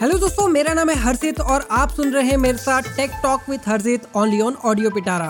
Hello दोस्तों, मेरा नाम है हर्षित और आप सुन रहे हैं मेरे साथ take talk with Harshit only on audio Pitara.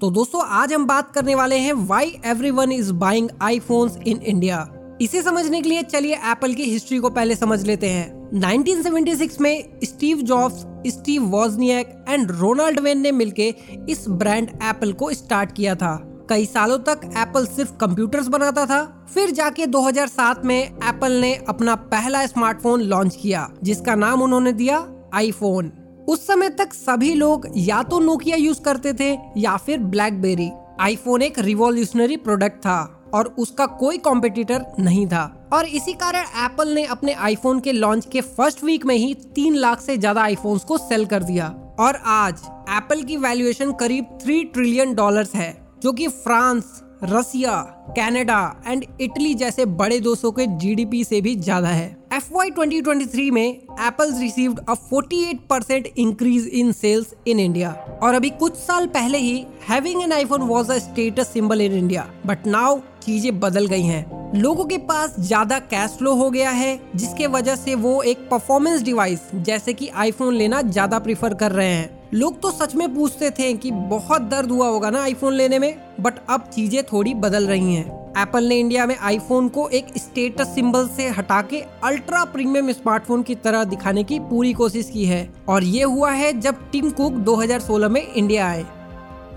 तो दोस्तों, आज हम बात करने वाले हैं why everyone is buying iPhones in India. इसे समझने के लिए चलिए एप्पल की हिस्ट्री को पहले समझ लेते हैं। 1976 में Steve Jobs, Steve Wozniak and Ronald Wayne ने मिलकर इस ब्रांड एप्पल को स्टार्ट किया था। कई सालों तक एप्पल सिर्फ कंप्यूटर्स बनाता था, फिर जाके 2007 में एप्पल ने अपना पहला स्मार्टफोन लॉन्च किया जिसका नाम उन्होंने दिया आईफोन। उस समय तक सभी लोग या तो नोकिया यूज करते थे या फिर ब्लैकबेरी। आईफोन एक रिवॉल्यूशनरी प्रोडक्ट था और उसका कोई कॉम्पिटिटर नहीं था, और इसी कारण एप्पल ने अपने आईफोन के लॉन्च के फर्स्ट वीक में ही 3 लाख से ज्यादा आईफोन्स को सेल कर दिया। और आज एप्पल की वैल्यूएशन करीब $3 ट्रिलियन है, जो कि France, Russia, Canada and Italy जैसे बड़े देशों के जीडीपी से भी ज्यादा है। FY 2023 में Apple received a 48% increase in sales in India. और अभी कुछ साल पहले ही having an iPhone was a status symbol in India, but now चीजें बदल गई हैं। लोगों के पास ज्यादा कैश फ्लो हो गया है, जिसके वजह से वो एक परफॉर्मेंस डिवाइस जैसे कि आईफोन लेना ज्यादा प्रीफर कर रहे हैं। लोग तो सच में पूछते थे कि बहुत दर्द हुआ होगा ना आईफोन लेने में, बट अब चीजें थोड़ी बदल रही हैं। एप्पल ने इंडिया में आईफोन को एक स्टेटस सिंबल से हटा के अल्ट्रा प्रीमियम स्मार्टफोन की तरह दिखाने की पूरी कोशिश की है, और ये हुआ है जब टिम कुक 2016 में इंडिया आए।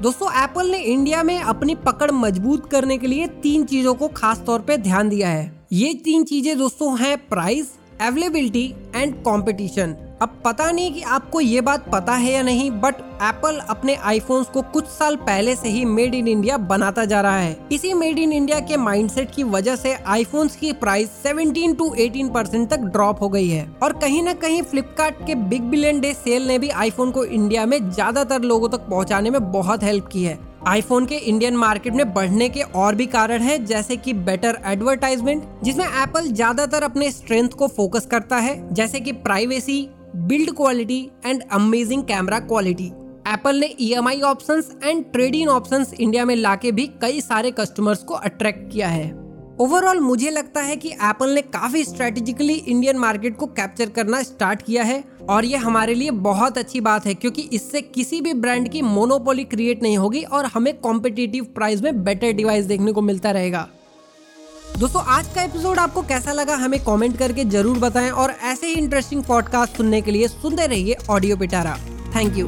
दोस्तों, एप्पल ने इंडिया में अपनी पकड़ मजबूत करने के लिए 3 चीजों को खास तौर पे ध्यान दिया है। ये 3 चीजें दोस्तों हैं प्राइस, अवेलेबिलिटी एंड कॉम्पिटिशन। अब पता नहीं कि आपको ये बात पता है या नहीं, बट एप्पल अपने आईफोन्स को कुछ साल पहले से ही मेड इन इंडिया बनाता जा रहा है। इसी मेड इन इंडिया के माइंडसेट की वजह से आईफोन्स की प्राइस 17-18% तक ड्रॉप हो गई है, और कहीं ना कहीं फ्लिपकार्ट के बिग बिलियन डे सेल ने भी आईफोन को इंडिया में ज्यादातर लोगों तक पहुँचाने में बहुत हेल्प की है। आईफोन के इंडियन मार्केट में बढ़ने के और भी कारण हैं, जैसे कि बेटर एडवर्टाइजमेंट, जिसमें एप्पल ज्यादातर अपने स्ट्रेंथ को फोकस करता है, जैसे कि privacy, build quality and amazing camera quality. Apple ने EMI options and trade in options India में लाके भी कई सारे कस्टमर्स को अट्रैक्ट किया है। ओवरऑल मुझे लगता है कि एप्पल ने काफी स्ट्रेटेजिकली इंडियन मार्केट को कैप्चर करना स्टार्ट किया है, और ये हमारे लिए बहुत अच्छी बात है, क्योंकि इससे किसी भी ब्रांड की मोनोपोली क्रिएट नहीं होगी और हमें कॉम्पिटिटिव प्राइस में बेटर डिवाइस देखने को मिलता रहेगा। दोस्तों, आज का एपिसोड आपको कैसा लगा हमें कमेंट करके जरूर बताएं, और ऐसे ही इंटरेस्टिंग पॉडकास्ट सुनने के लिए सुनते रहिए ऑडियो पिटारा। Thank you.